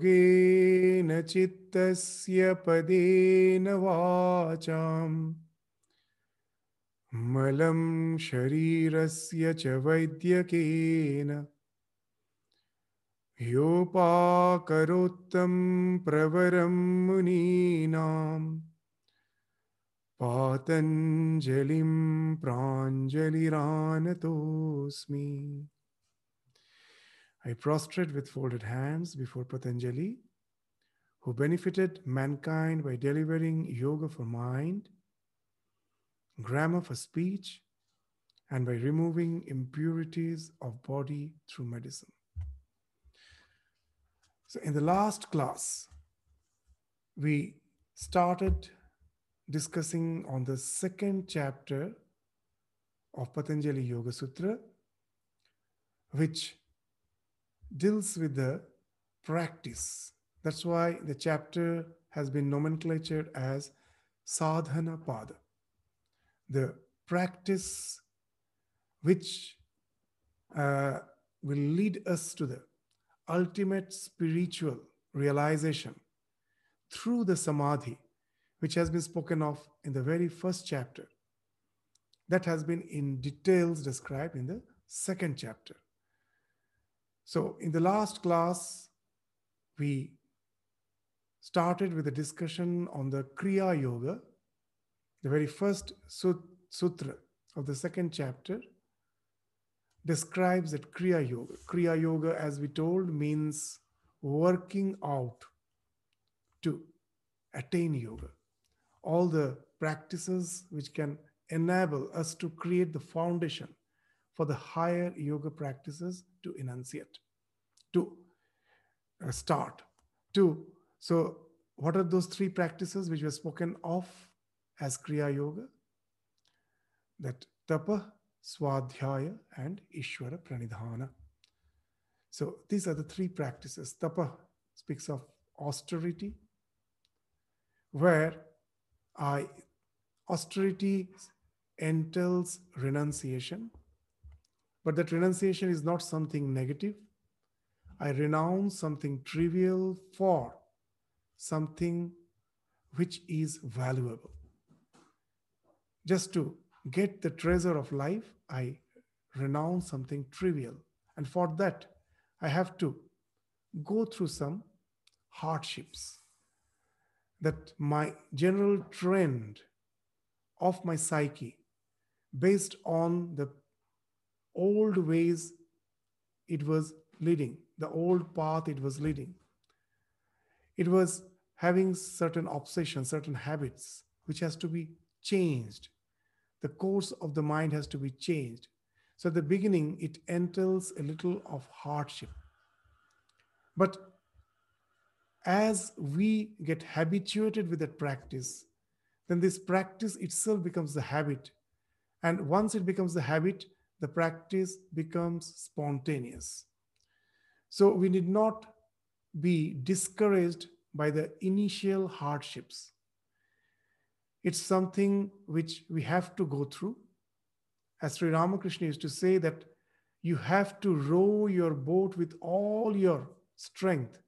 Yogena chittasya padena vacham malam sharirasya ca vaidyakena yopakarottam pravaram muninam Patanjalim pranjaliranatosmi. I prostrate with folded hands before Patanjali, who benefited mankind by delivering yoga for mind, grammar for speech, and by removing impurities of body through medicine. So in the last class, we started discussing on the second chapter of Patanjali Yoga Sutra, which deals with the practice. That's why the chapter has been nomenclatured as Sadhana Pada, the practice which will lead us to the ultimate spiritual realization through the Samadhi, which has been spoken of in the very first chapter. That has been in details described in the second chapter. So in the last class, we started with a discussion on the Kriya Yoga, the very first sutra of the second chapter describes that Kriya Yoga. Kriya Yoga, as we told, means working out to attain yoga. All the practices which can enable us to create the foundation for the higher yoga practices to enunciate, to start. So what are those three practices which were spoken of as Kriya Yoga? That Tapa, Swadhyaya, and Ishwara Pranidhana. So these are the three practices. Tapa speaks of austerity, where austerity entails renunciation. But that renunciation is not something negative. I renounce something trivial for something which is valuable. Just to get the treasure of life, I renounce something trivial. And for that, I have to go through some hardships. That my general trend of my psyche, based on the old ways it was leading, the old path it was leading. It was having certain obsessions, certain habits, which has to be changed. The course of the mind has to be changed. So at the beginning, it entails a little of hardship. But as we get habituated with that practice, then this practice itself becomes the habit. And once it becomes the habit, the practice becomes spontaneous. So we need not be discouraged by the initial hardships. It's something which we have to go through. As Sri Ramakrishna used to say, that you have to row your boat with all your strength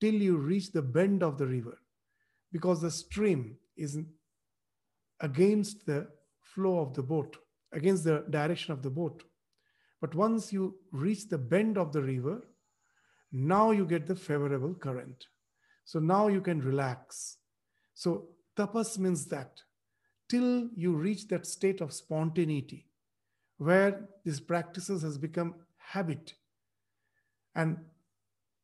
till you reach the bend of the river, because the stream is against the flow of the boat, against the direction of the boat. But once you reach the bend of the river, now you get the favorable current. So now you can relax. So tapas means that till you reach that state of spontaneity, where these practices has become habit. And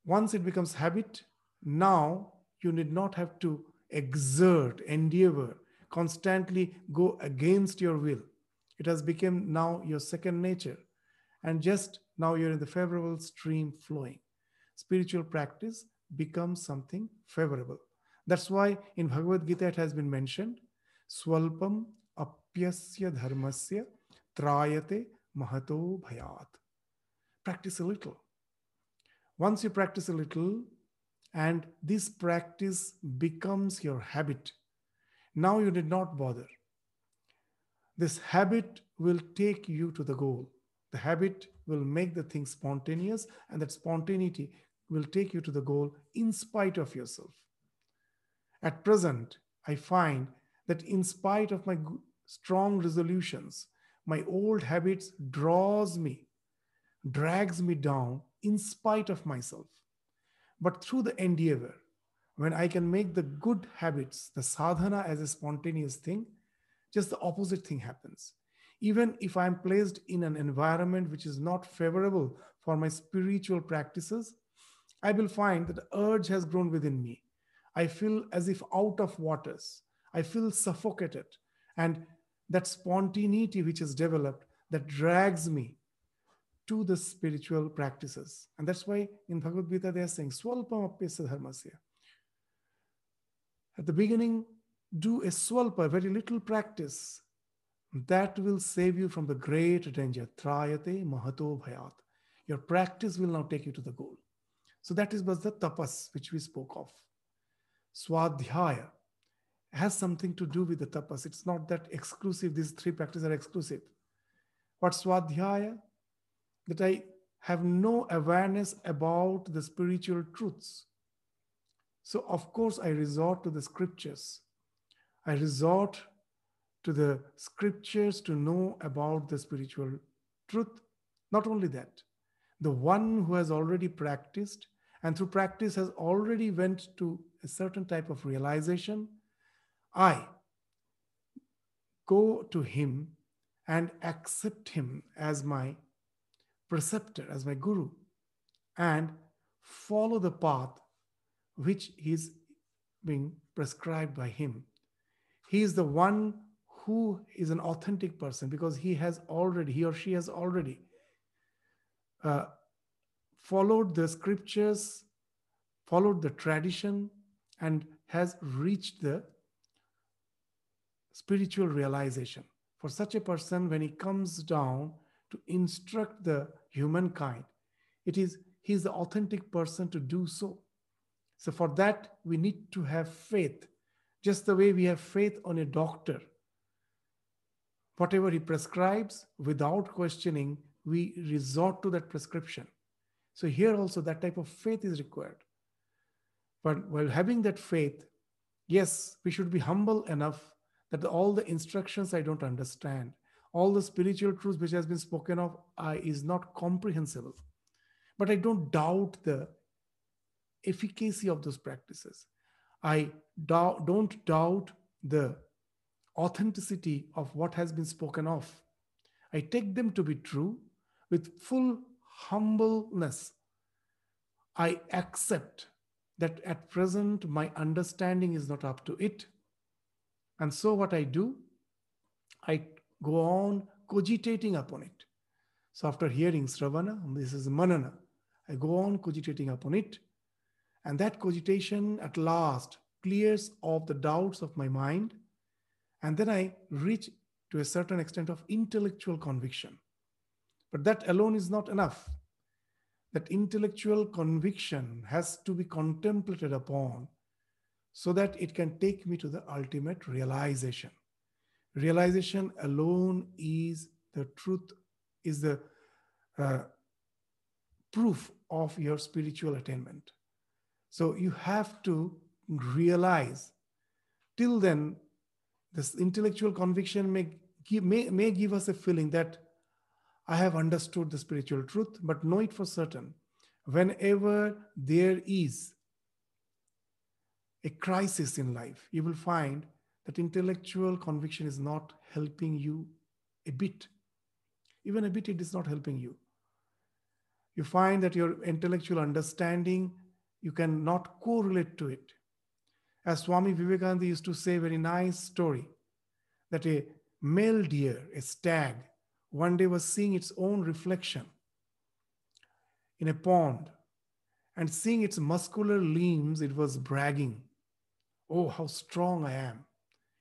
once it becomes habit, now you need not have to exert, endeavor, constantly go against your will. It has become now your second nature. And just now you're in the favorable stream flowing. Spiritual practice becomes something favorable. That's why in Bhagavad Gita it has been mentioned, Swalpam apyasya dharmasya trayate mahato bhayat. Practice a little. Once you practice a little, and this practice becomes your habit, now you did not bother. This habit will take you to the goal. The habit will make the thing spontaneous, and that spontaneity will take you to the goal in spite of yourself. At present, I find that in spite of my strong resolutions, my old habits drags me down in spite of myself. But through the endeavor, when I can make the good habits, the sadhana as a spontaneous thing, just the opposite thing happens. Even if I'm placed in an environment which is not favorable for my spiritual practices, I will find that the urge has grown within me. I feel as if out of waters. I feel suffocated. And that spontaneity which is developed, that drags me to the spiritual practices. And that's why in Bhagavad Gita they are saying, Swalpam apyasya dharmasya. At the beginning, do a swalpa, very little practice. That will save you from the great danger. Trayate mahato bhayat. Your practice will now take you to the goal. So that is the tapas which we spoke of. Swadhyaya has something to do with the tapas. It's not that exclusive. These three practices are exclusive. But swadhyaya, that I have no awareness about the spiritual truths. So of course I resort to the scriptures. I resort to the scriptures to know about the spiritual truth. Not only that, the one who has already practiced and through practice has already went to a certain type of realization, I go to him and accept him as my preceptor, as my guru, and follow the path which is being prescribed by him. He is the one who is an authentic person because he or she has already followed the scriptures, followed the tradition, and has reached the spiritual realization. For such a person, when he comes down to instruct the humankind, he is the authentic person to do so. So for that, we need to have faith. Just the way we have faith on a doctor. Whatever he prescribes, without questioning, we resort to that prescription. So here also that type of faith is required. But while having that faith, yes, we should be humble enough that all the instructions I don't understand, all the spiritual truths which has been spoken of is not comprehensible. But I don't doubt the efficacy of those practices. I don't doubt the authenticity of what has been spoken of. I take them to be true with full humbleness. I accept that at present my understanding is not up to it. And so what I do, I go on cogitating upon it. So after hearing Sravana, this is Manana, I go on cogitating upon it. And that cogitation at last clears off the doubts of my mind. And then I reach to a certain extent of intellectual conviction. But that alone is not enough. That intellectual conviction has to be contemplated upon so that it can take me to the ultimate realization. Realization alone is the truth, is the proof of your spiritual attainment. So you have to realize. Till then, this intellectual conviction may give us a feeling that I have understood the spiritual truth, but know it for certain. Whenever there is a crisis in life, you will find that intellectual conviction is not helping you a bit. Even a bit, it is not helping you. You find that your intellectual understanding, you cannot correlate to it. As Swami Vivekananda used to say, a very nice story, that a male deer, a stag, one day was seeing its own reflection in a pond, and seeing its muscular limbs, it was bragging. Oh, how strong I am.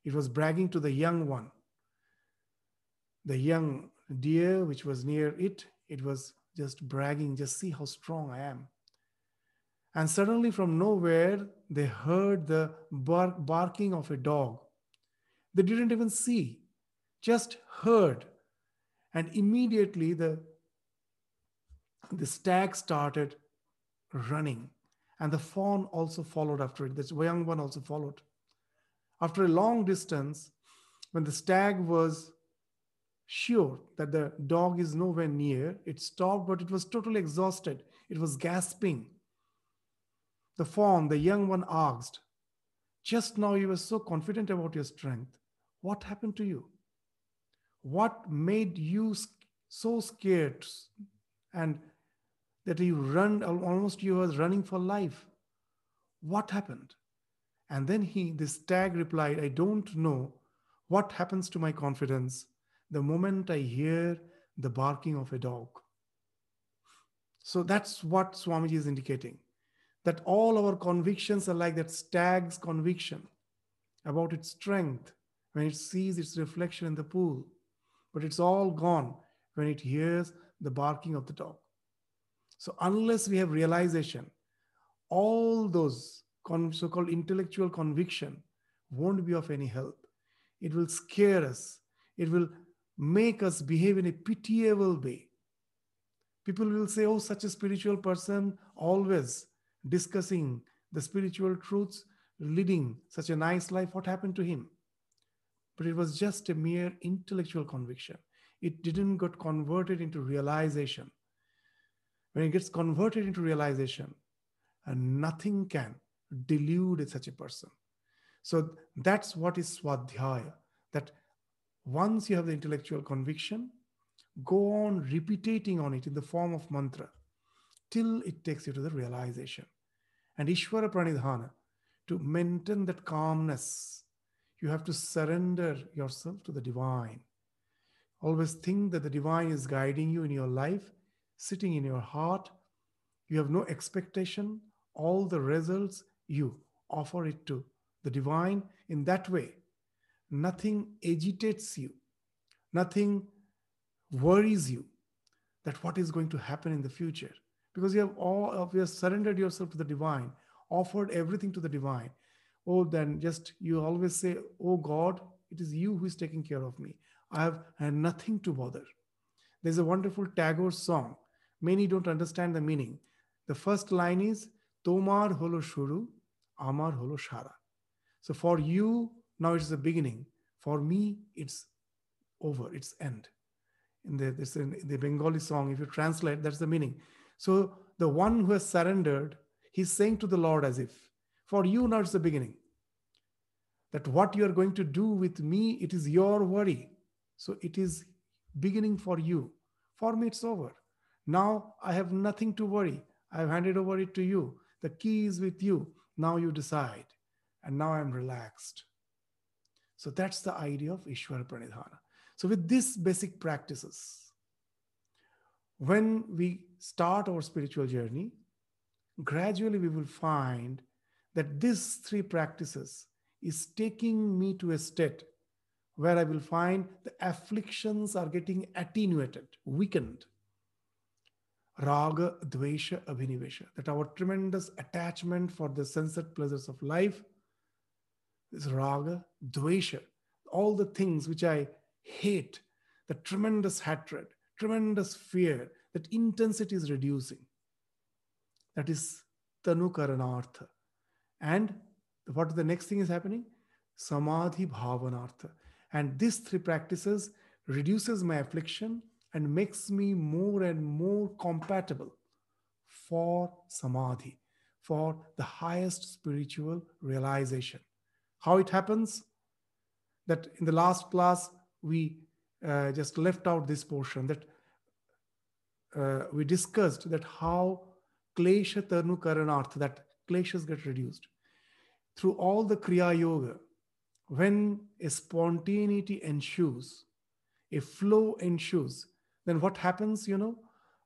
It was bragging to the young one. The young deer, which was near it, it was just bragging, just see how strong I am. And suddenly from nowhere, they heard the barking of a dog. They didn't even see, just heard. And immediately the stag started running. And the fawn also followed after it. This young one also followed. After a long distance, when the stag was sure that the dog is nowhere near, it stopped, but it was totally exhausted. It was gasping. The fawn, the young one, asked, "Just now you were so confident about your strength. What happened to you? What made you so scared and that you run, almost you were running for life? What happened?" And then the stag replied, "I don't know what happens to my confidence the moment I hear the barking of a dog." So that's what Swamiji is indicating, that all our convictions are like that stag's conviction about its strength when it sees its reflection in the pool. But it's all gone when it hears the barking of the dog. So unless we have realization, all those so-called intellectual conviction won't be of any help. It will scare us. It will make us behave in a pitiable way. People will say, "Oh, such a spiritual person, always discussing the spiritual truths, leading such a nice life. What happened to him?" But it was just a mere intellectual conviction. It didn't get converted into realization. When it gets converted into realization, nothing can delude such a person. So that's what is Swadhyaya. That once you have the intellectual conviction, go on repeating on it in the form of mantra till it takes you to the realization. And Ishwara Pranidhana, to maintain that calmness, you have to surrender yourself to the divine. Always think that the divine is guiding you in your life, sitting in your heart. You have no expectation. All the results, you offer it to the divine in that way. Nothing agitates you. Nothing worries you that what is going to happen in the future. Because you have surrendered yourself to the divine, offered everything to the divine. Oh, then just you always say, "Oh God, it is you who is taking care of me. I have nothing to bother." There's a wonderful Tagore song. Many don't understand the meaning. The first line is, "Tomar holo shuru, amar holo shara." So for you, now it's the beginning. For me, it's over, it's end. In the Bengali song, if you translate, that's the meaning. So the one who has surrendered, he's saying to the Lord as if, "For you, now it's the beginning. That what you are going to do with me, it is your worry. So it is beginning for you. For me, it's over. Now I have nothing to worry. I have handed over it to you. The key is with you. Now you decide. And now I'm relaxed." So that's the idea of Ishwara Pranidhana. So with these basic practices, when we start our spiritual journey, gradually we will find that these three practices is taking me to a state where I will find the afflictions are getting attenuated, weakened. Raga, Dvesha, Abhinivesha. That our tremendous attachment for the sunset pleasures of life is raga, Dvesha. All the things which I hate, the tremendous hatred, tremendous fear, that intensity is reducing. That is Tanu Karanartha. And what the next thing is happening? Samadhi Bhavanartha. And these three practices reduces my affliction and makes me more and more compatible for Samadhi, for the highest spiritual realization. How it happens? That in the last class, we just left out this portion that we discussed, that how klesha tarnu karanartha, that kleshas get reduced. Through all the Kriya Yoga, when a spontaneity ensues, a flow ensues, then what happens, when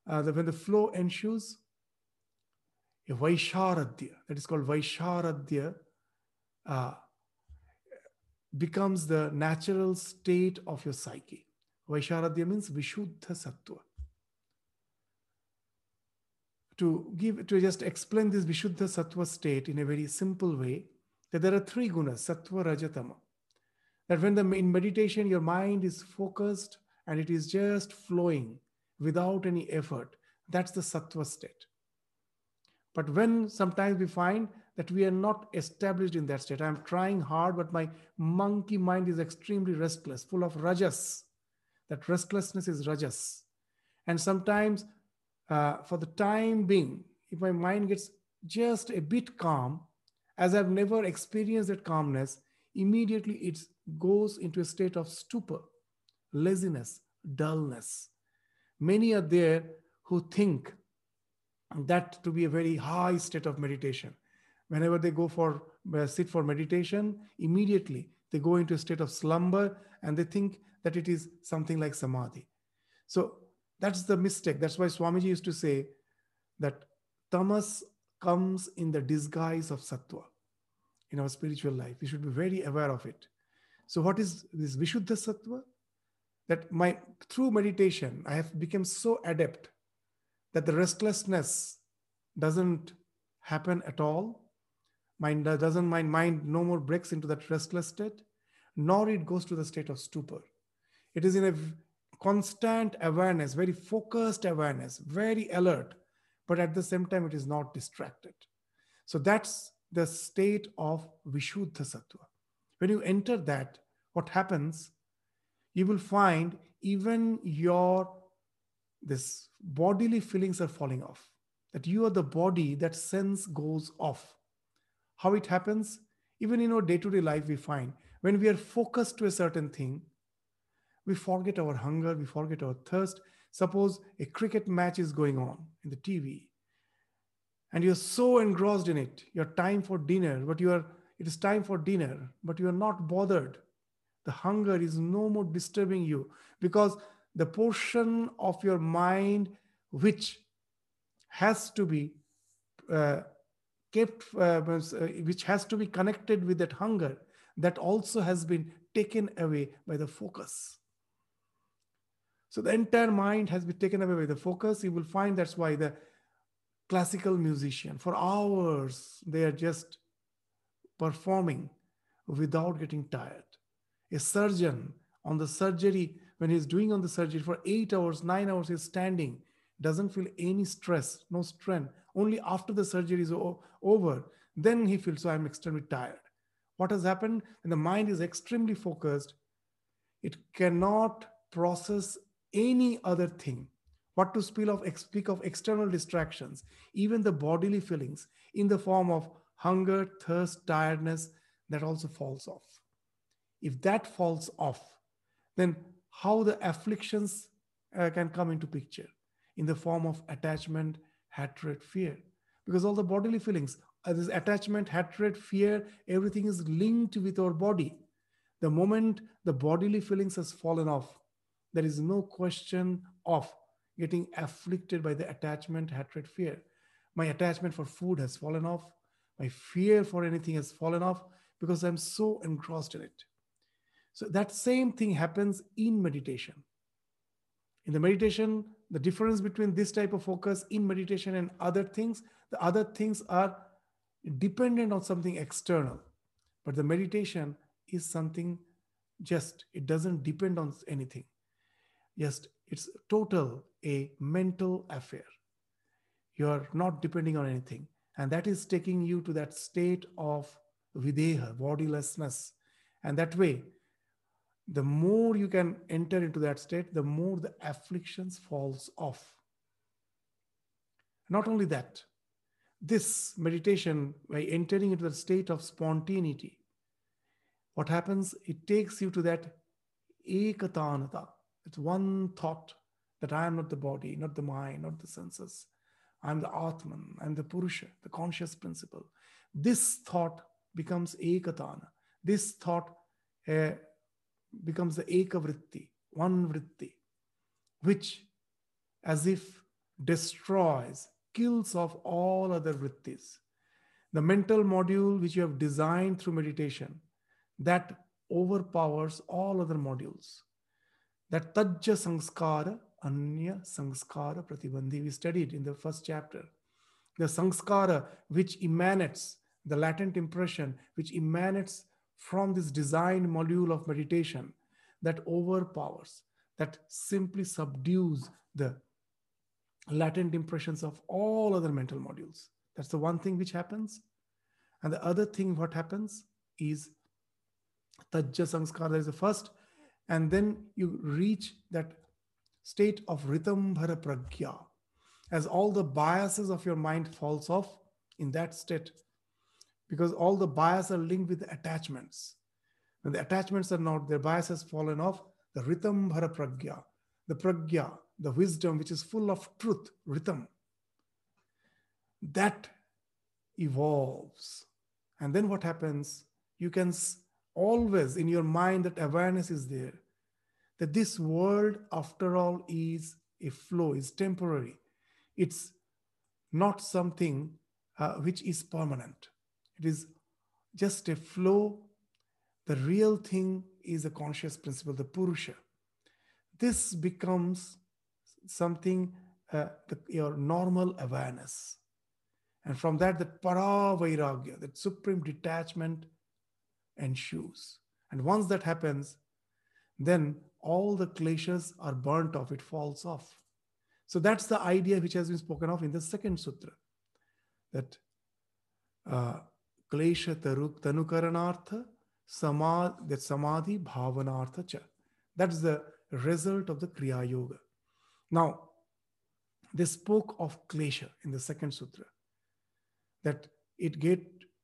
the flow ensues, a Vaisharadya, that is called Vaisharadya, becomes the natural state of your psyche. Vaisharadya means Vishuddha Sattva. To just explain this Vishuddha Sattva state in a very simple way, that there are three gunas, Sattva, Rajatama. That when in meditation, your mind is focused and it is just flowing without any effort, that's the Sattva state. But when sometimes we find that we are not established in that state, I'm trying hard, but my monkey mind is extremely restless, full of rajas. That restlessness is rajas. And sometimes for the time being, if my mind gets just a bit calm, as I've never experienced that calmness, immediately it goes into a state of stupor, laziness, dullness. Many are there who think that to be a very high state of meditation. Whenever they go for sit for meditation, immediately they go into a state of slumber and they think that it is something like samadhi. So that's the mistake. That's why Swamiji used to say that tamas comes in the disguise of sattva in our spiritual life. We should be very aware of it. So what is this Vishuddha Sattva? That through meditation, I have become so adept that the restlessness doesn't happen at all. My mind no more breaks into that restless state, nor it goes to the state of stupor. It is in a constant awareness, very focused awareness, very alert, but at the same time, it is not distracted. So that's the state of Vishuddha Sattva. When you enter that, what happens? You will find even this bodily feelings are falling off. That you are the body, that sense goes off. How it happens? Even in our day-to-day life, we find when we are focused to a certain thing, we forget our hunger, we forget our thirst. Suppose a cricket match is going on in the TV and you're so engrossed in it. It is time for dinner, but you are not bothered. The hunger is no more disturbing you because the portion of your mind which has to be which has to be connected with that hunger, that also has been taken away by the focus. So the entire mind has been taken away by the focus. You will find that's why the classical musician, for hours, they are just performing without getting tired. A surgeon on the surgery, when he's doing on the surgery for 8 hours, 9 hours, he's standing, doesn't feel any stress, no strain. Only after the surgery is over, then he feels, so I'm extremely tired. What has happened? When the mind is extremely focused, it cannot process any other thing. What to speak of external distractions, even the bodily feelings in the form of hunger, thirst, tiredness, that also falls off. If that falls off, then how the afflictions can come into picture in the form of attachment, hatred, fear. Because all the bodily feelings, this attachment, hatred, fear, everything is linked with our body. The moment the bodily feelings has fallen off, there is no question of getting afflicted by the attachment, hatred, fear. My attachment for food has fallen off. My fear for anything has fallen off because I'm so engrossed in it. So that same thing happens in meditation. In the meditation, the difference between this type of focus in meditation and other things, the other things are dependent on something external. But the meditation is something just, it doesn't depend on anything. Just, it's total a mental affair. You're not depending on anything. And that is taking you to that state of videha, bodilessness. And that way, the more you can enter into that state, the more the afflictions falls off. Not only that, this meditation, by entering into the state of spontaneity, what happens? It takes you to that ekatanata. It's one thought that I am not the body, not the mind, not the senses. I am the Atman, I am the Purusha, the conscious principle. This thought becomes ekatana. This thought becomes the Ekavritti, one vritti, which as if destroys, kills off all other vrittis. The mental module which you have designed through meditation, that overpowers all other modules. That Tajya Sangskara, Anya Sangskara Pratibandhi, we studied in the first chapter. The Sangskara which emanates, the latent impression which emanates from this designed module of meditation, that overpowers, that simply subdues the latent impressions of all other mental modules. That's the one thing which happens. And the other thing what happens is Tajya Sangskara, that is the first. And then you reach that state of Ritambhara pragya. As all the biases of your mind falls off in that state. Because all the biases are linked with the attachments. When the attachments are not, their bias has fallen off. The Ritambhara pragya, the pragya, the wisdom which is full of truth, ritam, that evolves. And then what happens? You can always in your mind that awareness is there. That this world after all is a flow, is temporary. It's not something which is permanent. It is just a flow. The real thing is a conscious principle, the Purusha. This becomes something, your normal awareness. And from that, the para vairagya, that supreme detachment ensues. And once that happens, then all the kleshas are burnt off, it falls off. So that's the idea which has been spoken of in the second sutra, that klesha tanukaranartha samadhi bhavanartha cha. That's the result of the Kriya Yoga. Now, they spoke of klesha in the second sutra, that it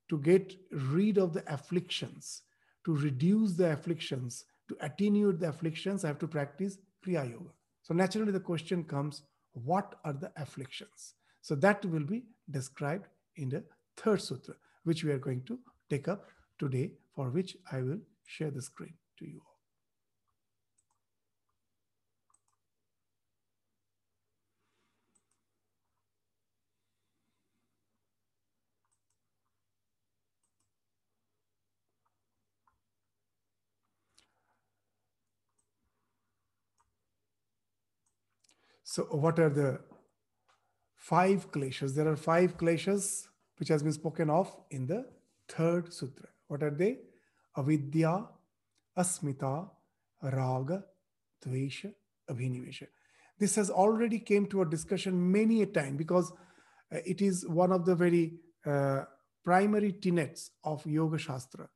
to get rid of the afflictions, to reduce the afflictions, to attenuate the afflictions, I have to practice Kriya Yoga. So naturally the question comes, what are the afflictions? So that will be described in the third sutra, which we are going to take up today, for which I will share the screen to you all. So what are the five kleshas? There are five kleshas which has been spoken of in the third sutra. What are they? Avidya, Asmita, Raga, Dvesha, Abhinivesha. This has already came to a discussion many a time, because it is one of the very primary tenets of Yoga Shastra,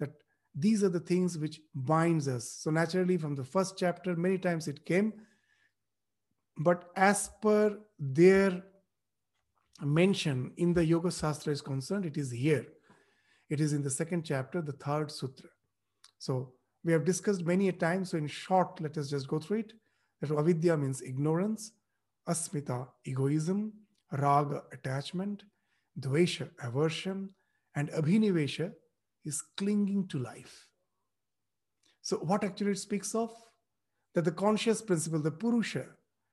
that these are the things which binds us. So naturally from the first chapter, many times it came. But as per their mention in the Yoga Shastra is concerned, it is here. It is in the second chapter, the third sutra. So we have discussed many a time. So in short, let us just go through it. That avidya means ignorance, asmita, egoism, raga, attachment, dvesha, aversion, and abhinivesha is clinging to life. So what actually it speaks of? That the conscious principle, the Purusha,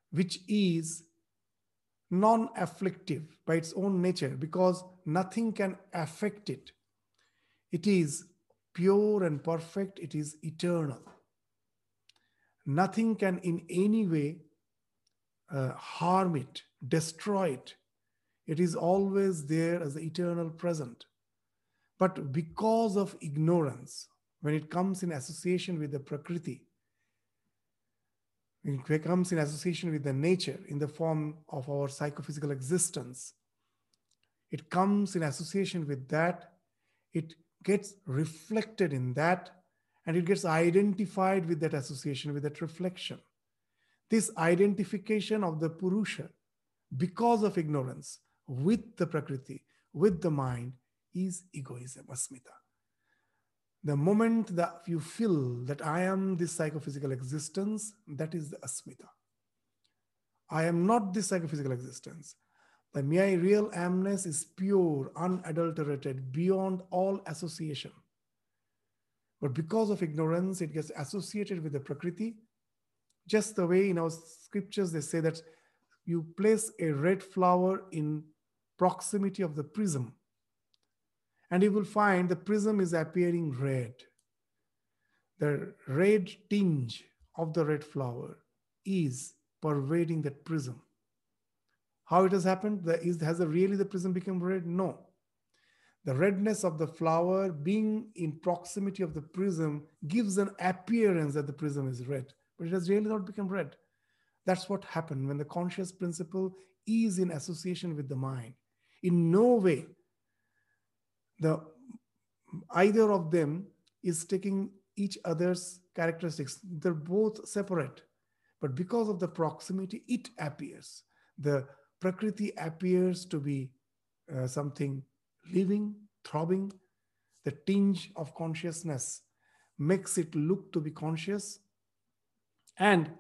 which is non-afflictive by its own nature, because nothing can affect it. It is pure and perfect. It is eternal. Nothing can in any way harm it, destroy it. It is always there as the eternal present. But because of ignorance, when it comes in association with the Prakriti, it comes in association with the nature in the form of our psychophysical existence. It comes in association with that. It gets reflected in that, and it gets identified with that association, with that reflection. This identification of the Purusha, because of ignorance, with the Prakriti, with the mind, is egoism, asmita. The moment that you feel that I am this psychophysical existence, that is the asmita. I am not this psychophysical existence. The mere real amness is pure, unadulterated, beyond all association. But because of ignorance, it gets associated with the Prakriti. Just the way in our scriptures, they say that you place a red flower in proximity of the prism, and you will find the prism is appearing red. The red tinge of the red flower is pervading that prism. How it has happened? Has really the prism become red? No. The redness of the flower being in proximity of the prism gives an appearance that the prism is red, but it has really not become red. That's what happened when the conscious principle is in association with the mind. In no way either of them is taking each other's characteristics. They're both separate. But because of the proximity, it appears. The Prakriti appears to be something living, throbbing. The tinge of consciousness makes it look to be conscious. And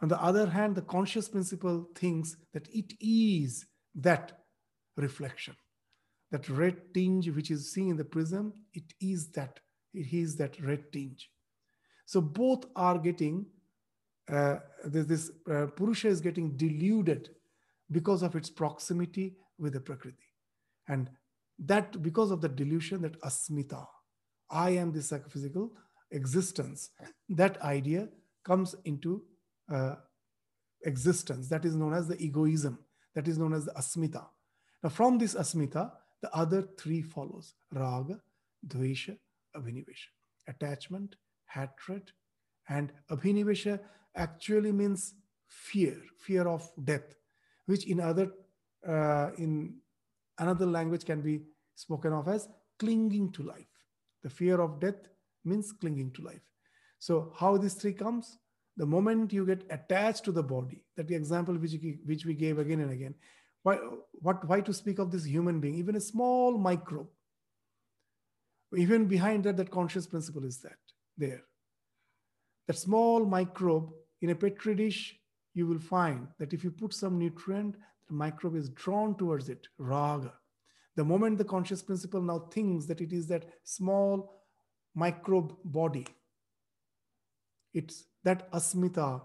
on the other hand, the conscious principle thinks that it is that reflection. That red tinge which is seen in the prism, it is that red tinge. So both are getting, Purusha is getting deluded because of its proximity with the Prakriti. And that because of the delusion that Asmita, I am this physical existence, that idea comes into existence. That is known as the egoism. That is known as the Asmita. Now from this Asmita, the other three follows. Raga, Dvesha, Abhinivesha. Attachment, hatred, and Abhinivesha actually means fear. Fear of death, which in another language can be spoken of as clinging to life. The fear of death means clinging to life. So how these three comes? The moment you get attached to the body, that the example which we gave again and again. Why to speak of this human being? Even a small microbe. Even behind that conscious principle is there. That small microbe in a petri dish, you will find that if you put some nutrient, the microbe is drawn towards it, raga. The moment the conscious principle now thinks that it is that small microbe body, it's that asmita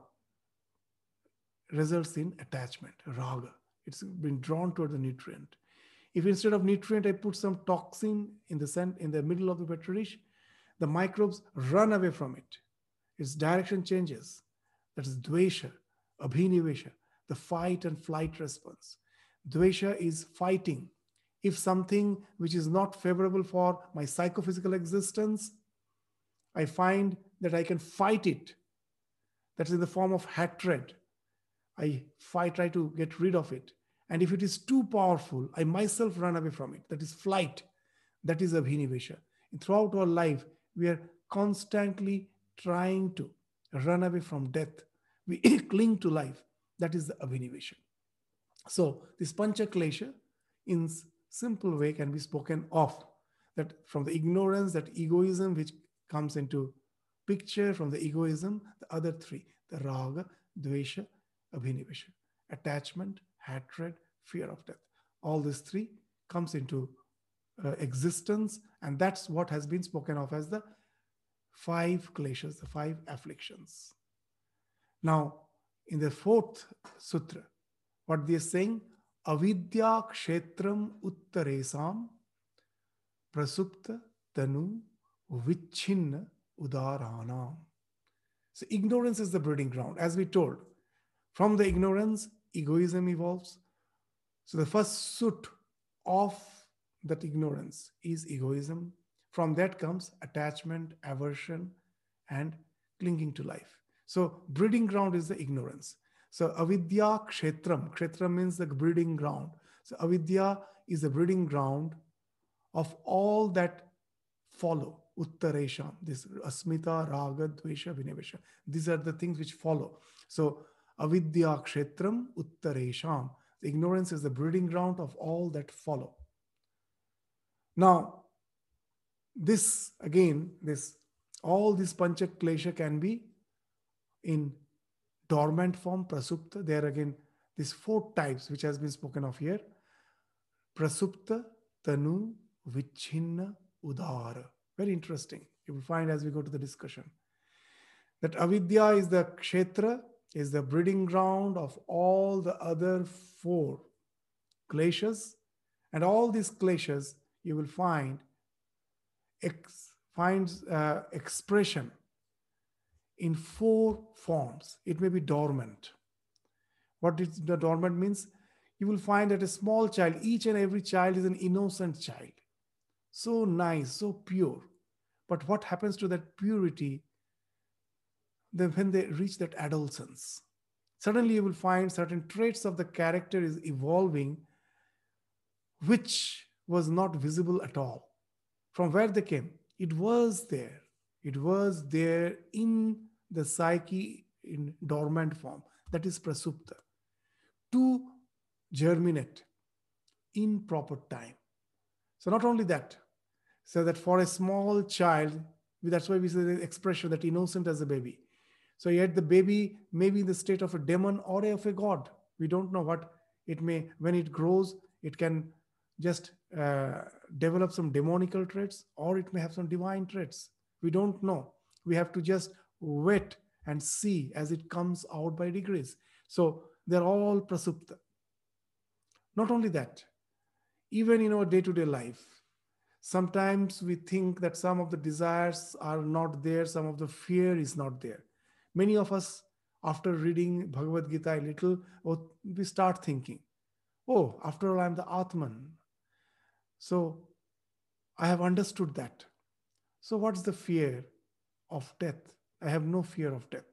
results in attachment, raga. It's been drawn toward the nutrient. If instead of nutrient, I put some toxin in the middle of the petri dish, the microbes run away from it. Its direction changes. That is dvesha, abhinivesha, the fight and flight response. Dvesha is fighting. If something which is not favorable for my psychophysical existence, I find that I can fight it. That's in the form of hatred. I try to get rid of it. And if it is too powerful, I myself run away from it. That is flight. That is abhinivesha. Throughout our life, we are constantly trying to run away from death. We cling to life. That is the abhinivesha. So this pancha klesha, in simple way, can be spoken of. That from the ignorance, that egoism which comes into picture, from the egoism, the other three, the raga, dvesha, abhinivesha, attachment, hatred, fear of death. All these three comes into existence, and that's what has been spoken of as the five kleshas, the five afflictions. Now, in the fourth sutra, what they are saying, avidya kshetram uttaresam prasupta tanu vichinna udaranam. So ignorance is the breeding ground, as we told. From the ignorance, egoism evolves. So the first soot of that ignorance is egoism. From that comes attachment, aversion, and clinging to life. So breeding ground is the ignorance. So avidya kshetram. Kshetram means the breeding ground. So avidya is the breeding ground of all that follow. Uttaresham. This asmita, raga, dvesha, vinavesha. These are the things which follow. So avidya kshetram uttaresham. The ignorance is the breeding ground of all that follow. Now, all this pancha klesha can be in dormant form, prasupta. There again, these four types which has been spoken of here. Prasupta, tanu, vichinna, udara. Very interesting. You will find as we go to the discussion. That avidya is the kshetra, is the breeding ground of all the other four kleshas. And all these kleshas, you will find, expression in four forms. It may be dormant. What is the dormant means? You will find that a small child, each and every child is an innocent child. So nice, so pure. But what happens to that purity when they reach that adolescence? Suddenly you will find certain traits of the character is evolving, which was not visible at all. From where they came, it was there. It was there in the psyche in dormant form, that is prasupta, to germinate in proper time. So not only that, so that for a small child, that's why we say the expression that innocent as a baby. So yet the baby may be in the state of a demon or of a god. We don't know what it may, when it grows, it can just develop some demonical traits, or it may have some divine traits. We don't know. We have to just wait and see as it comes out by degrees. So they're all prasupta. Not only that, even in our day-to-day life, sometimes we think that some of the desires are not there, some of the fear is not there. Many of us, after reading Bhagavad Gita a little, we start thinking, oh, after all, I'm the Atman. So I have understood that. So what's the fear of death? I have no fear of death.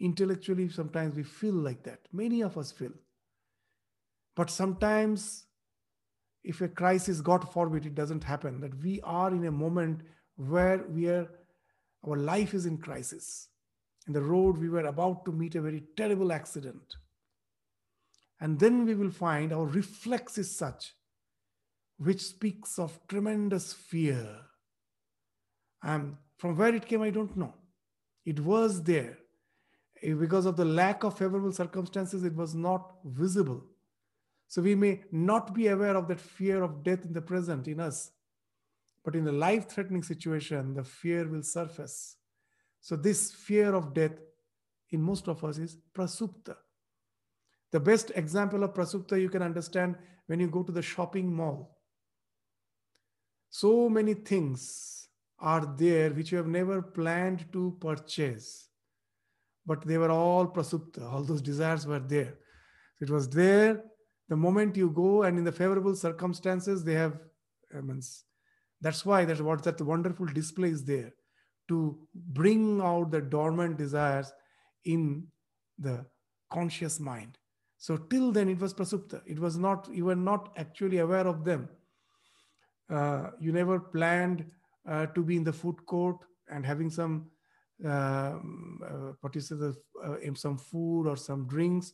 Intellectually, sometimes we feel like that. Many of us feel. But sometimes, if a crisis, God forbid, it doesn't happen, that we are in a moment where our life is in crisis. In the road, we were about to meet a very terrible accident. And then we will find our reflex is such, which speaks of tremendous fear. And from where it came, I don't know. It was there. Because of the lack of favorable circumstances, it was not visible. So we may not be aware of that fear of death in the present in us. But in the life-threatening situation, the fear will surface. So this fear of death in most of us is prasupta. The best example of prasupta you can understand when you go to the shopping mall. So many things are there which you have never planned to purchase. But they were all prasupta. All those desires were there. It was there the moment you go, and in the favorable circumstances, they have, that's why that wonderful display is there, to bring out the dormant desires in the conscious mind. So till then, it was prasupta. It was not, you were not actually aware of them. You never planned to be in the food court and having some food or some drinks,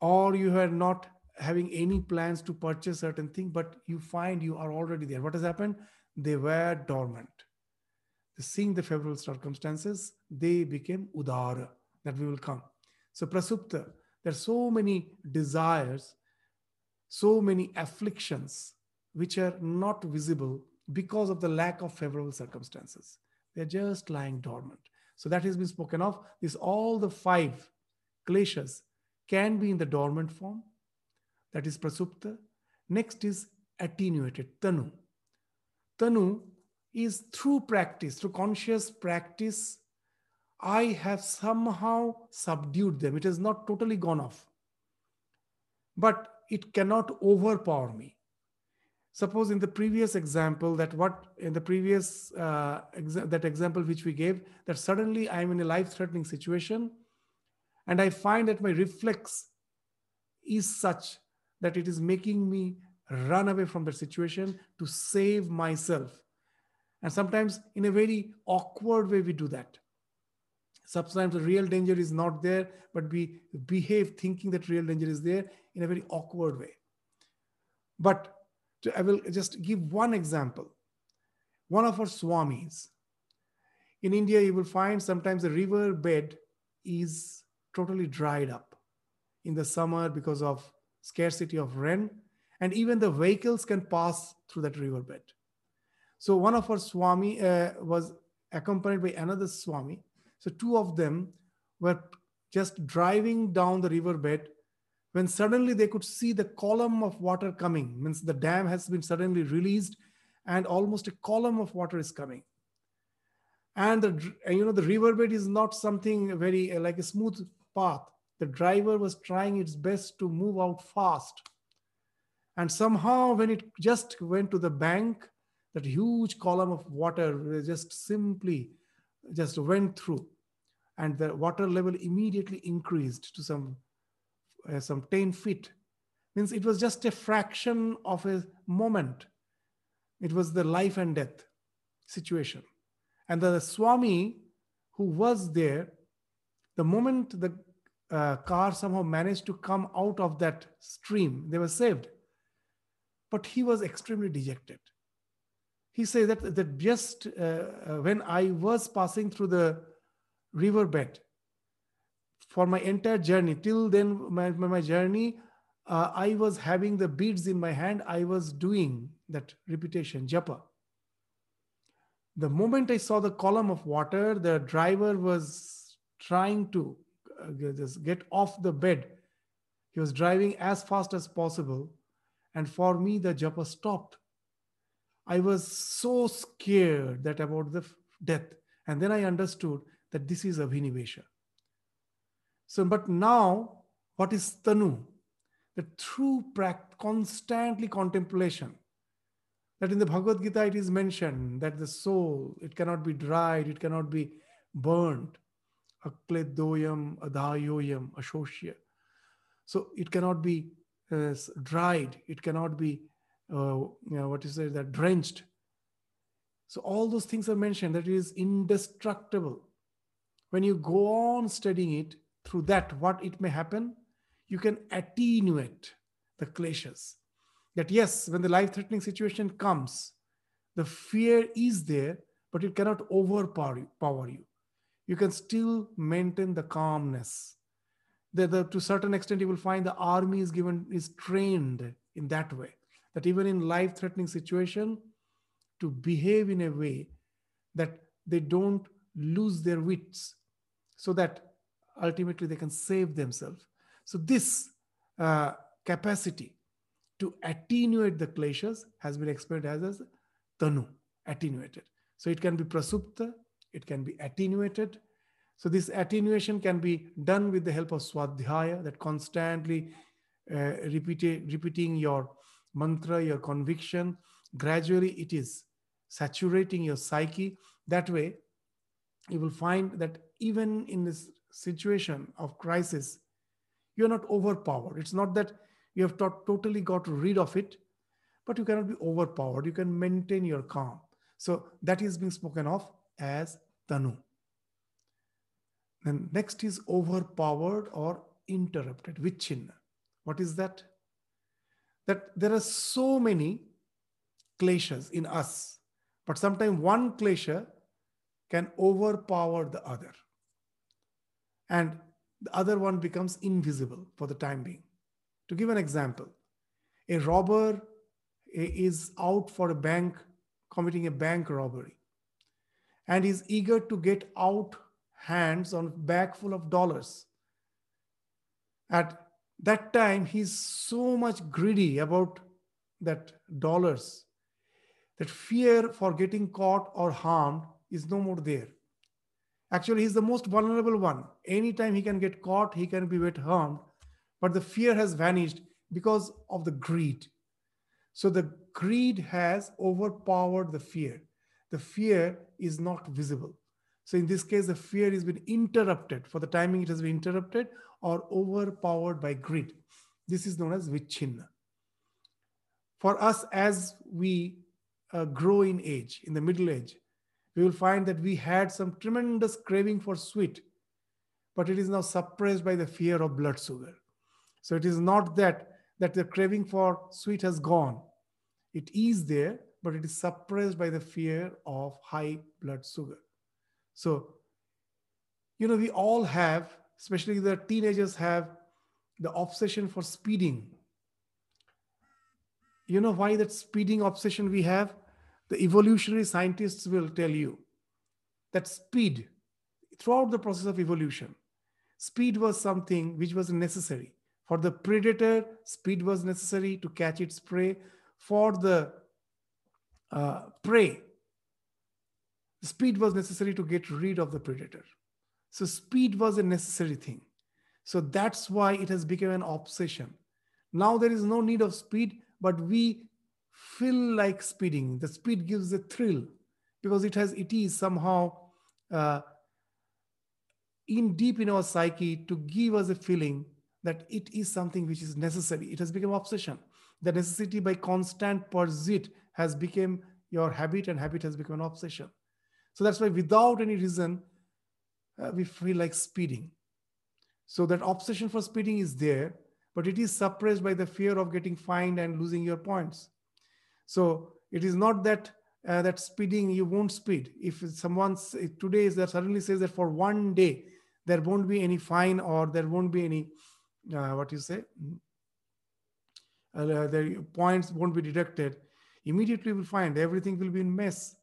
or you are not having any plans to purchase certain thing, but you find you are already there. What has happened? They were dormant. Seeing the favorable circumstances, they became udara, that we will come. So prasupta, there are so many desires, so many afflictions, which are not visible because of the lack of favorable circumstances. They're just lying dormant. So that has been spoken of. This, all the five kleshas can be in the dormant form. That is prasupta. Next is attenuated, tanu. Tanu is through practice, through conscious practice, I have somehow subdued them. It has not totally gone off. But it cannot overpower me. Suppose in the previous example, that example which we gave, that suddenly I am in a life-threatening situation and I find that my reflex is such that it is making me run away from the situation to save myself. And sometimes in a very awkward way, we do that. Sometimes the real danger is not there, but we behave thinking that real danger is there in a very awkward way. But I will just give one example. One of our Swamis. In India, you will find sometimes the river bed is totally dried up in the summer because of scarcity of rain. And even the vehicles can pass through that river bed. So one of our Swami was accompanied by another Swami. So two of them were just driving down the riverbed when suddenly they could see the column of water coming. Means the dam has been suddenly released and almost a column of water is coming. And the riverbed is not something very like a smooth path. The driver was trying its best to move out fast. And somehow when it just went to the bank, that huge column of water just went through, and the water level immediately increased to some 10 feet. means it was just a fraction of a moment. It was the life and death situation. And the Swami who was there, the moment the car somehow managed to come out of that stream, they were saved. But he was extremely dejected. He says that just when I was passing through the riverbed, for my entire journey, till then, my journey, I was having the beads in my hand. I was doing that repetition, japa. The moment I saw the column of water, the driver was trying to just get off the bed. He was driving as fast as possible. And for me, the japa stopped. I was so scared that about the death. And then I understood that this is Abhinivesha. So, but now, what is Tanu? The true constantly contemplation. That in the Bhagavad Gita, it is mentioned that the soul, it cannot be dried, it cannot be burnt. Akledoyam, adayoyam, ashoshya. So it cannot be dried, it cannot be drenched. So all those things are mentioned, that it is indestructible. When you go on studying it, through that, what it may happen, you can attenuate the kleshas. That yes, when the life-threatening situation comes, the fear is there, but it cannot overpower you. You can still maintain the calmness. To a certain extent, you will find the army is trained in that way. That even in life-threatening situation, to behave in a way that they don't lose their wits, so that ultimately they can save themselves. So this capacity to attenuate the kleshas has been explained as Tanu, attenuated. So it can be prasupta, it can be attenuated. So this attenuation can be done with the help of Swadhyaya, that constantly repeating your mantra, your conviction. Gradually it is saturating your psyche. That way you will find that even in this situation of crisis, you are not overpowered. It's not that you have totally got rid of it, but you cannot be overpowered. You can maintain your calm. So that is being spoken of as Tanu. Then next is overpowered or interrupted, vichinna. What is that? That there are so many kleshas in us, but sometimes one klesha can overpower the other. And the other one becomes invisible for the time being. To give an example, a robber is out for a bank, committing a bank robbery, and is eager to get out hands on a bag full of dollars. At that time, he's so much greedy about that dollars, that fear for getting caught or harmed is no more there. Actually, he's the most vulnerable one. Anytime he can get caught, he can be harmed. But the fear has vanished because of the greed. So the greed has overpowered the fear. The fear is not visible. So in this case, the fear has been interrupted. For the timing, it has been interrupted or overpowered by greed. This is known as vichinna. For us, as we grow in age, in the middle age, we will find that we had some tremendous craving for sweet, but it is now suppressed by the fear of blood sugar. So it is not that the craving for sweet has gone. It is there, but it is suppressed by the fear of high blood sugar. So, we all have, especially the teenagers have the obsession for speeding. You know why that speeding obsession we have? The evolutionary scientists will tell you that speed, throughout the process of evolution, speed was something which was necessary. For the predator, speed was necessary to catch its prey. For the prey, speed was necessary to get rid of the predator. So speed was a necessary thing. So that's why it has become an obsession. Now there is no need of speed, but we feel like speeding. The speed gives a thrill because it is somehow in deep in our psyche to give us a feeling that it is something which is necessary. It has become obsession. The necessity by constant pursuit has become your habit, and habit has become an obsession. So that's why without any reason, we feel like speeding. So that obsession for speeding is there, but it is suppressed by the fear of getting fined and losing your points. So it is not that that speeding, you won't speed. If today is that suddenly says that for one day, there won't be any fine, or there won't be any, the points won't be deducted. Immediately we'll find everything will be in mess.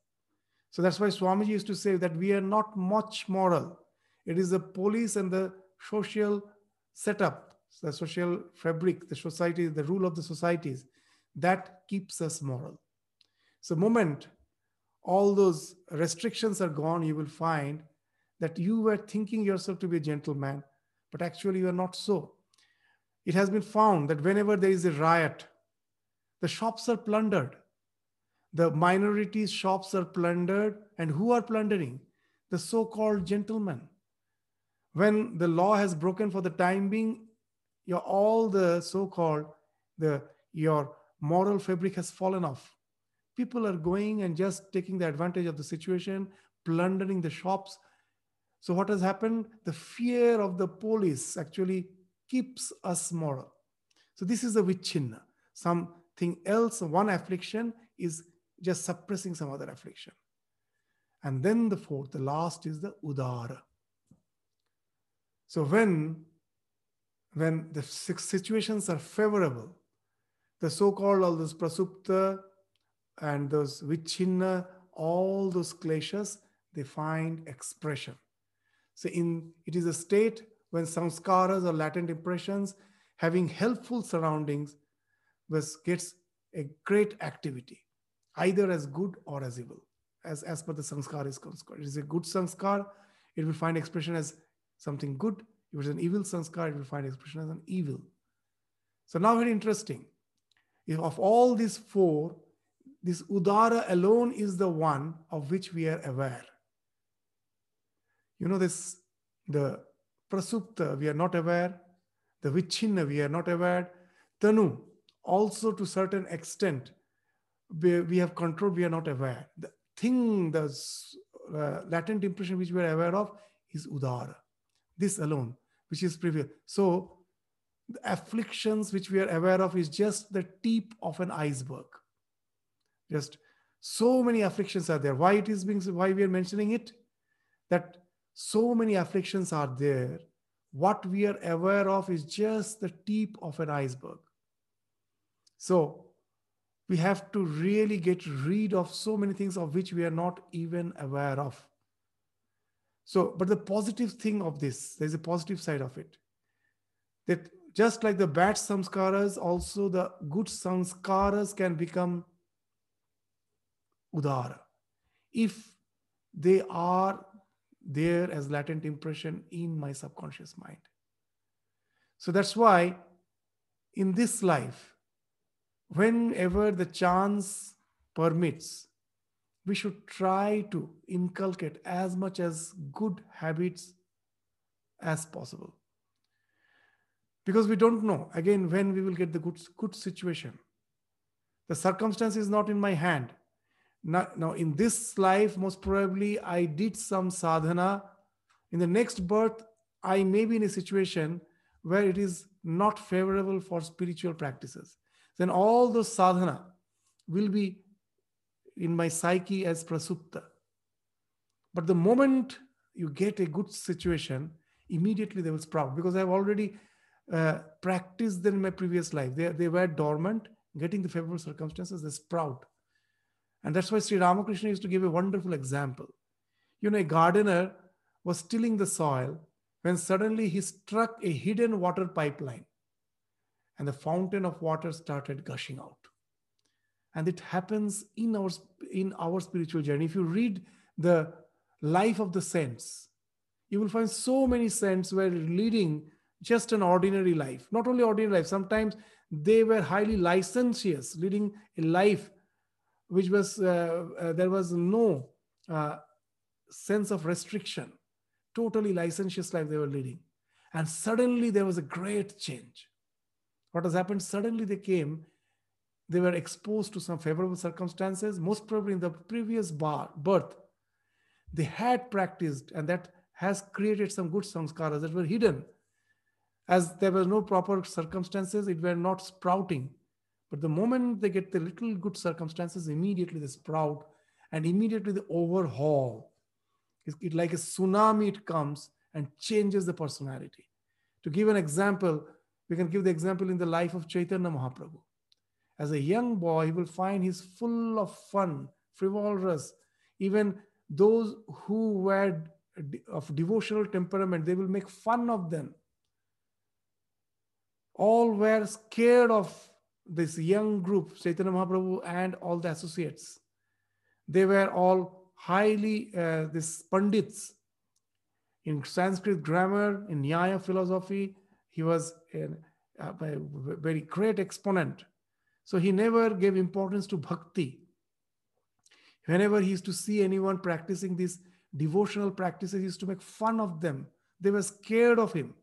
So that's why Swamiji used to say that we are not much moral. It is the police and the social setup, the social fabric, the society, the rule of the societies that keeps us moral. So the moment all those restrictions are gone, you will find that you were thinking yourself to be a gentleman, but actually you are not so. It has been found that whenever there is a riot, the shops are plundered. The minorities' shops are plundered. And who are plundering? The so-called gentlemen. When the law has broken for the time being, your moral fabric has fallen off. People are going and just taking the advantage of the situation, plundering the shops. So what has happened? The fear of the police actually keeps us moral. So this is the vichinna. Something else, one affliction is just suppressing some other affliction. And then the fourth, the last is the udara. So when the situations are favorable, the so-called all those prasupta and those vichinna, all those kleshas, they find expression. So it is a state when samskaras or latent impressions, having helpful surroundings, gets a great activity, either as good or as evil, as per the samskara is concerned. It is a good samskar, it will find expression as something good. If it is an evil samskar, it will find expression as an evil. So now very interesting. If of all these four, this udara alone is the one of which we are aware. The prasupta, we are not aware. The vichinna, we are not aware. Tanu, also to certain extent, we have control, we are not aware. The thing, the latent impression which we are aware of is udara. This alone, which is previous. So the afflictions which we are aware of is just the tip of an iceberg. Just so many afflictions are there. Why we are mentioning it? That so many afflictions are there. What we are aware of is just the tip of an iceberg. So we have to really get rid of so many things of which we are not even aware of. So, but the positive thing of this, there's a positive side of it. That just like the bad samskaras, also the good samskaras can become udara. If they are there as latent impression in my subconscious mind. So that's why in this life, whenever the chance permits, we should try to inculcate as much as good habits as possible. Because we don't know, again, when we will get the good situation. The circumstance is not in my hand. Now, in this life, most probably I did some sadhana. In the next birth, I may be in a situation where it is not favorable for spiritual practices. Then all those sadhana will be in my psyche as prasupta. But the moment you get a good situation, immediately they will sprout, because I have already practiced them in my previous life. They were dormant, getting the favorable circumstances, they sprout. And that's why Sri Ramakrishna used to give a wonderful example. A gardener was tilling the soil when suddenly he struck a hidden water pipeline. And the fountain of water started gushing out. And it happens in our spiritual journey. If you read the life of the saints, you will find so many saints were leading just an ordinary life. Not only ordinary life, sometimes they were highly licentious, leading a life which was, there was no sense of restriction. Totally licentious life they were leading. And suddenly there was a great change. What has happened? Suddenly they came, they were exposed to some favorable circumstances. Most probably in the previous birth, they had practiced, and that has created some good samskaras that were hidden. As there were no proper circumstances, it were not sprouting. But the moment they get the little good circumstances, immediately they sprout, and immediately they overhaul. It like a tsunami, it comes and changes the personality. To give an example, we can give the example in the life of Chaitanya Mahaprabhu. As a young boy, he will find he's full of fun, frivolous. Even those who were of devotional temperament, they will make fun of them. All were scared of this young group, Chaitanya Mahaprabhu and all the associates. They were all highly pandits in Sanskrit grammar, in Nyaya philosophy. He was a very great exponent. So he never gave importance to bhakti. Whenever he used to see anyone practicing these devotional practices, he used to make fun of them. They were scared of him.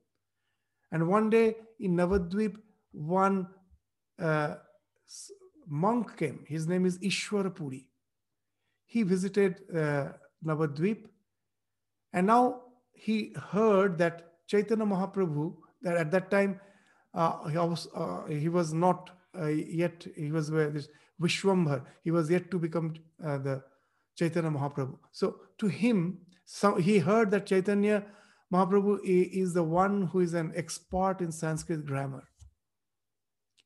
And one day in Navadvip, one monk came. His name is Ishwara Puri. He visited Navadvip, and now he heard that Chaitanya Mahaprabhu, that at that time he was Vishwambhar. He was yet to become the Chaitanya Mahaprabhu. So to him, he heard that Chaitanya Mahaprabhu is the one who is an expert in Sanskrit grammar.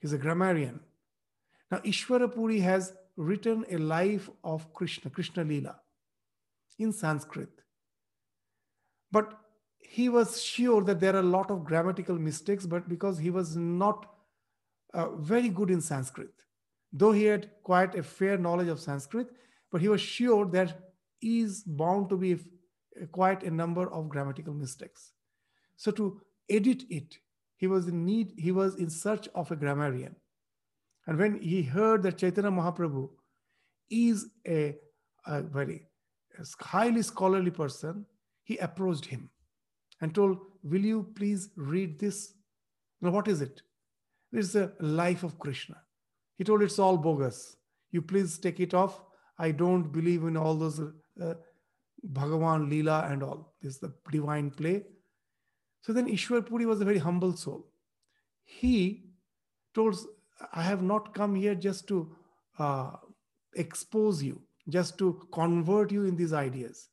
He's a grammarian. Now, Ishwara Puri has written a life of Krishna, Krishna Leela, in Sanskrit. But he was sure that there are a lot of grammatical mistakes, but because he was not very good in Sanskrit, though he had quite a fair knowledge of Sanskrit, but he was sure there is bound to be quite a number of grammatical mistakes. So to edit it, he was in search of a grammarian. And when he heard that Chaitanya Mahaprabhu is a very highly scholarly person, he approached him and told, will you please read this? Now, what is it? It's the life of Krishna. He told, it's all bogus. You please take it off. I don't believe in all those Bhagavan Leela and all. This is the divine play. So then Ishwar Puri was a very humble soul. He told, I have not come here just to expose you, just to convert you in these ideas.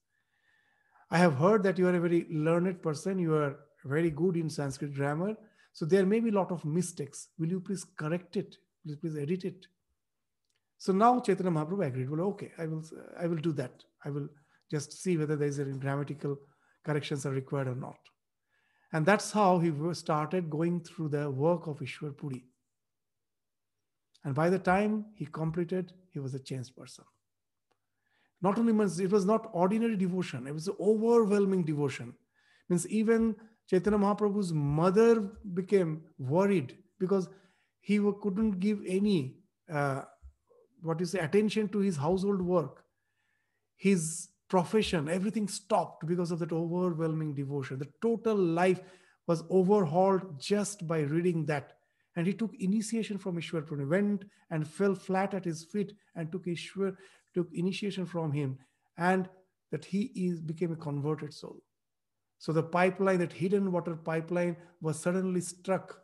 I have heard that you are a very learned person. You are very good in Sanskrit grammar. So there may be a lot of mistakes. Will you please correct it? Will you please edit it? So now Chaitanya Mahaprabhu agreed. Well, okay, I will do that. I will just see whether there is any grammatical corrections are required or not. And that's how he started going through the work of Ishwar Puri. And by the time he completed, he was a changed person. Not only means it was not ordinary devotion, it was overwhelming devotion. Means even Chaitanya Mahaprabhu's mother became worried because he couldn't give any attention to his household work. His profession, everything stopped because of that overwhelming devotion. The total life was overhauled just by reading that. And he took initiation from Ishwar Puri, went and fell flat at his feet and took initiation from him, and that became a converted soul. So the pipeline, that hidden water pipeline, was suddenly struck,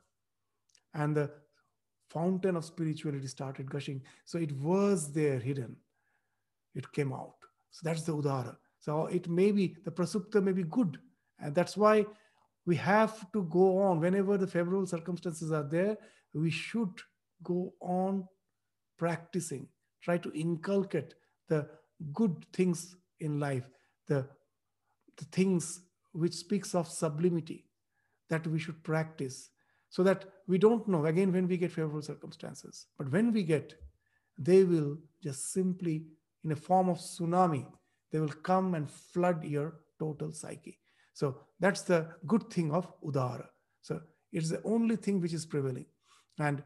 and the fountain of spirituality started gushing. So it was there hidden. It came out. So that's the udhara. So it may be, the prasupta may be good. And that's why we have to go on. Whenever the favorable circumstances are there, we should go on practicing. Try to inculcate the good things in life, the things which speaks of sublimity, that we should practice, so that we don't know, again, when we get favorable circumstances. But when we get, they will just simply, in a form of tsunami, they will come and flood your total psyche. So that's the good thing of udhara. So it's the only thing which is prevailing. And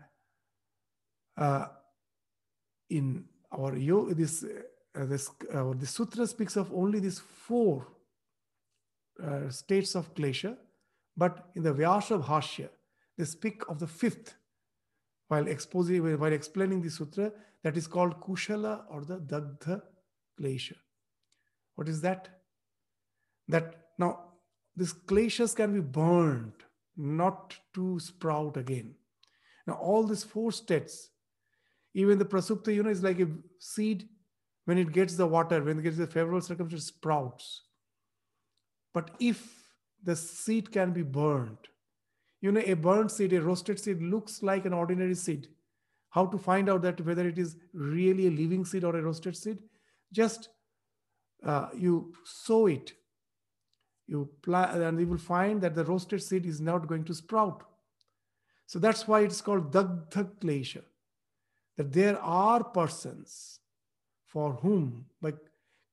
in our this sutra speaks of only these four states of klesha, But in the Vyasa Bhashya, they speak of the fifth while explaining the sutra, that is called Kushala or the Dagdha klesha. What is that? That now these kleshas can be burned, not to sprout again. Now all these four states, even the prasupta, is like a seed. When it gets the water, when it gets the favorable circumstances, it sprouts. But if the seed can be burned, a burnt seed, a roasted seed looks like an ordinary seed. How to find out that whether it is really a living seed or a roasted seed? Just you sow it. You plant, and you will find that the roasted seed is not going to sprout. So that's why it's called Dagdha klesha. That there are persons for whom, by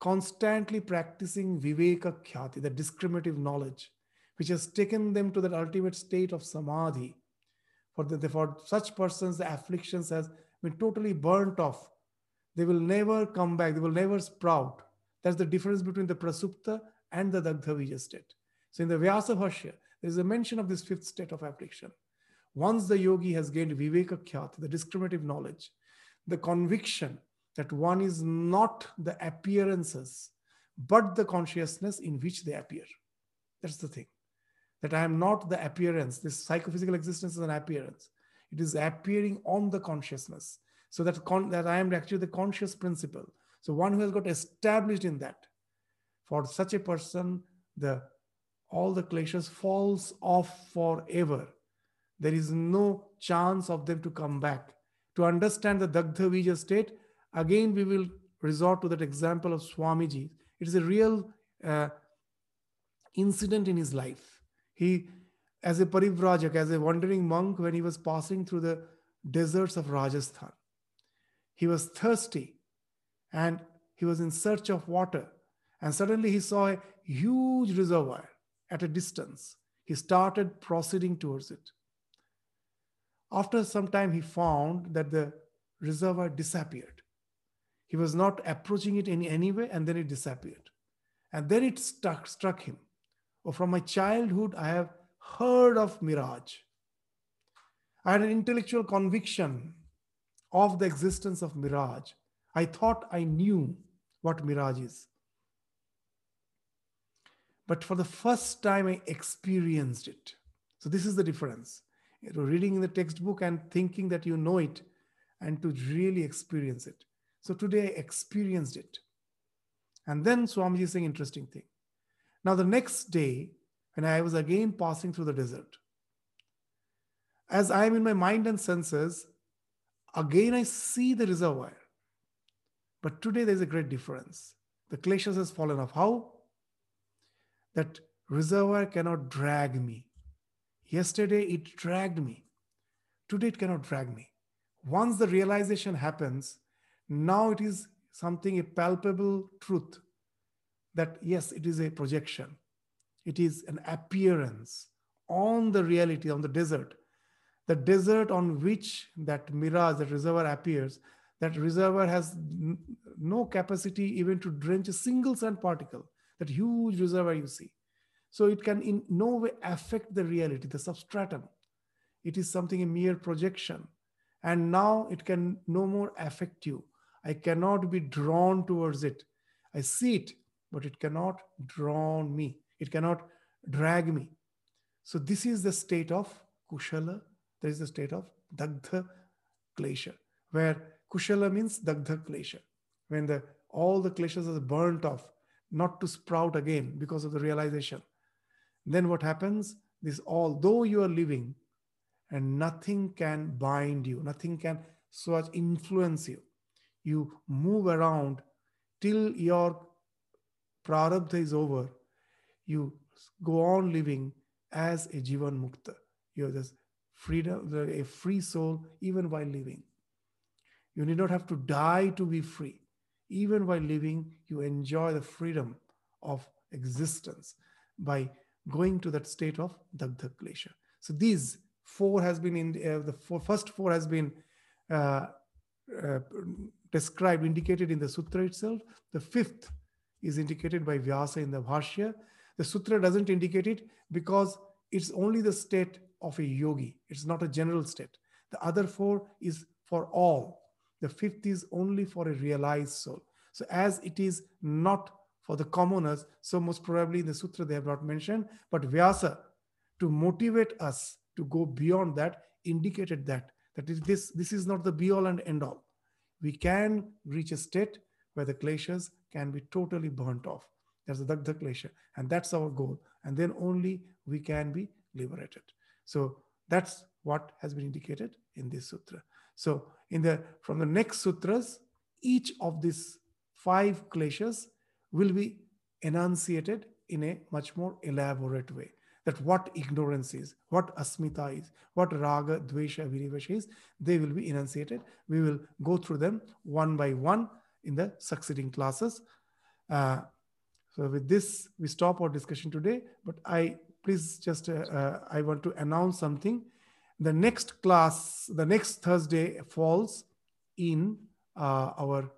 constantly practicing Viveka khyati, the discriminative knowledge, which has taken them to that ultimate state of Samadhi, for such persons, the afflictions has been totally burnt off. They will never come back. They will never sprout. That's the difference between the Prasupta and the Dagdhavija state. So in the Vyasa Bhashya, there is a mention of this fifth state of affliction. Once the yogi has gained Viveka khyati, the discriminative knowledge, the conviction that one is not the appearances, but the consciousness in which they appear. That's the thing. That I am not the appearance. This psychophysical existence is an appearance. It is appearing on the consciousness. So that I am actually the conscious principle. So one who has got established in that, for such a person, all the kleshas falls off forever. There is no chance of them to come back. To understand the Dagdhavija state, again, we will resort to that example of Swamiji. It is a real incident in his life. He, as a parivrajak, as a wandering monk, when he was passing through the deserts of Rajasthan, he was thirsty and he was in search of water. And suddenly he saw a huge reservoir at a distance. He started proceeding towards it. After some time, he found that the reservoir disappeared. He was not approaching it in any way, and then it disappeared. And then it struck him. Oh, from my childhood, I have heard of Miraj. I had an intellectual conviction of the existence of Miraj. I thought I knew what Miraj is. But for the first time, I experienced it. So this is the difference. Reading in the textbook and thinking that you know it, and to really experience it. So today I experienced it. And then Swamiji is saying interesting thing. Now the next day, when I was again passing through the desert, as I am in my mind and senses, again I see the reservoir. But today there is a great difference. The kleshas has fallen off. How? That reservoir cannot drag me. Yesterday it dragged me. Today it cannot drag me. Once the realization happens, now it is something, a palpable truth, that yes, it is a projection. It is an appearance on the reality, on the desert. The desert on which that mirage, that reservoir appears, that reservoir has no capacity even to drench a single sand particle, that huge reservoir you see. So it can in no way affect the reality, the substratum. It is something, a mere projection. And now it can no more affect you. I cannot be drawn towards it. I see it, but it cannot drown me. It cannot drag me. So this is the state of Kushala. There is the state of Dagdha klesha, where Kushala means Dagdha klesha. When all the kleshas are burnt off, not to sprout again because of the realization. Then what happens? This all, though you are living, and nothing can bind you, nothing can so much influence you. You move around till your prarabdha is over, you go on living as a Jivan Mukta. You are just a free soul even while living. You need not have to die to be free. Even while living, you enjoy the freedom of existence by going to that state of Dagdha klesha. So these four has been the first four has been described, indicated in the sutra itself. The fifth is indicated by Vyasa in the Bhashya. The sutra doesn't indicate it because It's only the state of a yogi. It's not a general state. The other four is for all. The fifth is only for a realized soul. So as it is not for the commoners, so most probably in the sutra they have not mentioned, but Vyasa, to motivate us to go beyond that, indicated that is this is not the be-all and end-all. We can reach a state where the kleshas can be totally burnt off. There's the Dagdha klesha, and that's our goal. And then only we can be liberated. So that's what has been indicated in this sutra. So from the next sutras, each of these five kleshas will be enunciated in a much more elaborate way. That what ignorance is, what asmita is, what raga, dvesha, abhinivesha is, they will be enunciated. We will go through them one by one in the succeeding classes. So with this, we stop our discussion today. But I want to announce something. The next class, the next Thursday falls in our